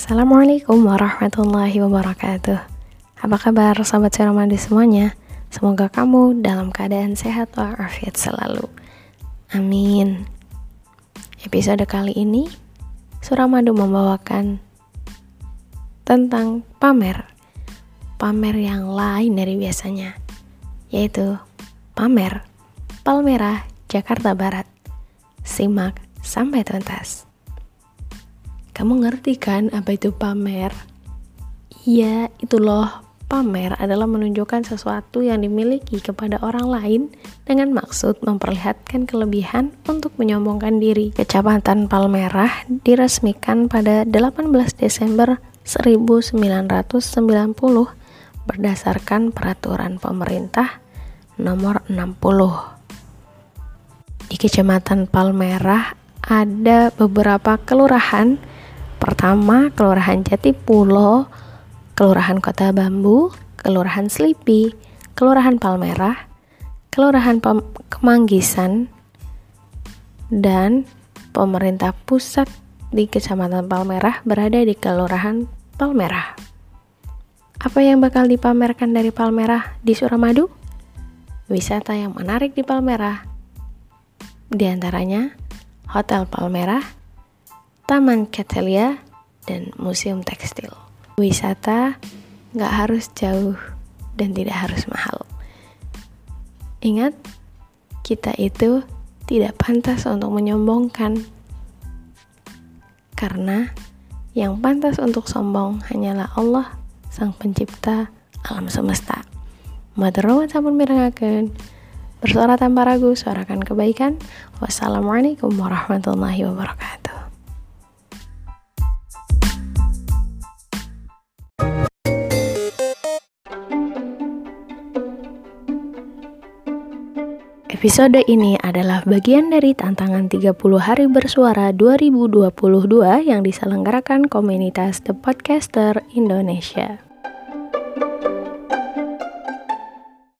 Assalamualaikum warahmatullahi wabarakatuh. Apa kabar sahabat Suramadu semuanya? Semoga kamu dalam keadaan sehat walafiat selalu. Amin. Episode kali ini Suramadu membawakan tentang pamer yang lain dari biasanya, yaitu pamer Palmerah, Jakarta Barat. Simak sampai tuntas. Kamu ngerti kan apa itu pamer? Iya, itu loh. Pamer adalah menunjukkan sesuatu yang dimiliki kepada orang lain dengan maksud memperlihatkan kelebihan untuk menyombongkan diri. Kecamatan Palmerah diresmikan pada 18 Desember 1990 berdasarkan peraturan pemerintah nomor 60. Di Kecamatan Palmerah ada beberapa kelurahan. Pertama, Kelurahan Jati Pulo, Kelurahan Kota Bambu, Kelurahan Slipi, Kelurahan Palmerah, Kelurahan Kemanggisan, dan pemerintah pusat di Kecamatan Palmerah berada di Kelurahan Palmerah. Apa yang bakal dipamerkan dari Palmerah di Suramadu? Wisata yang menarik di Palmerah, di antaranya Hotel Palmerah, Taman Ketelia, dan Museum Tekstil. Wisata gak harus jauh dan tidak harus mahal. Ingat, kita itu tidak pantas untuk menyombongkan, karena yang pantas untuk sombong hanyalah Allah, Sang Pencipta alam semesta. Matur nuwun sampun mirengaken. Bersuara tanpa ragu, suarakan kebaikan. Wassalamualaikum warahmatullahi wabarakatuh. Episode ini adalah bagian dari tantangan 30 hari bersuara 2022 yang diselenggarakan komunitas The Podcaster Indonesia.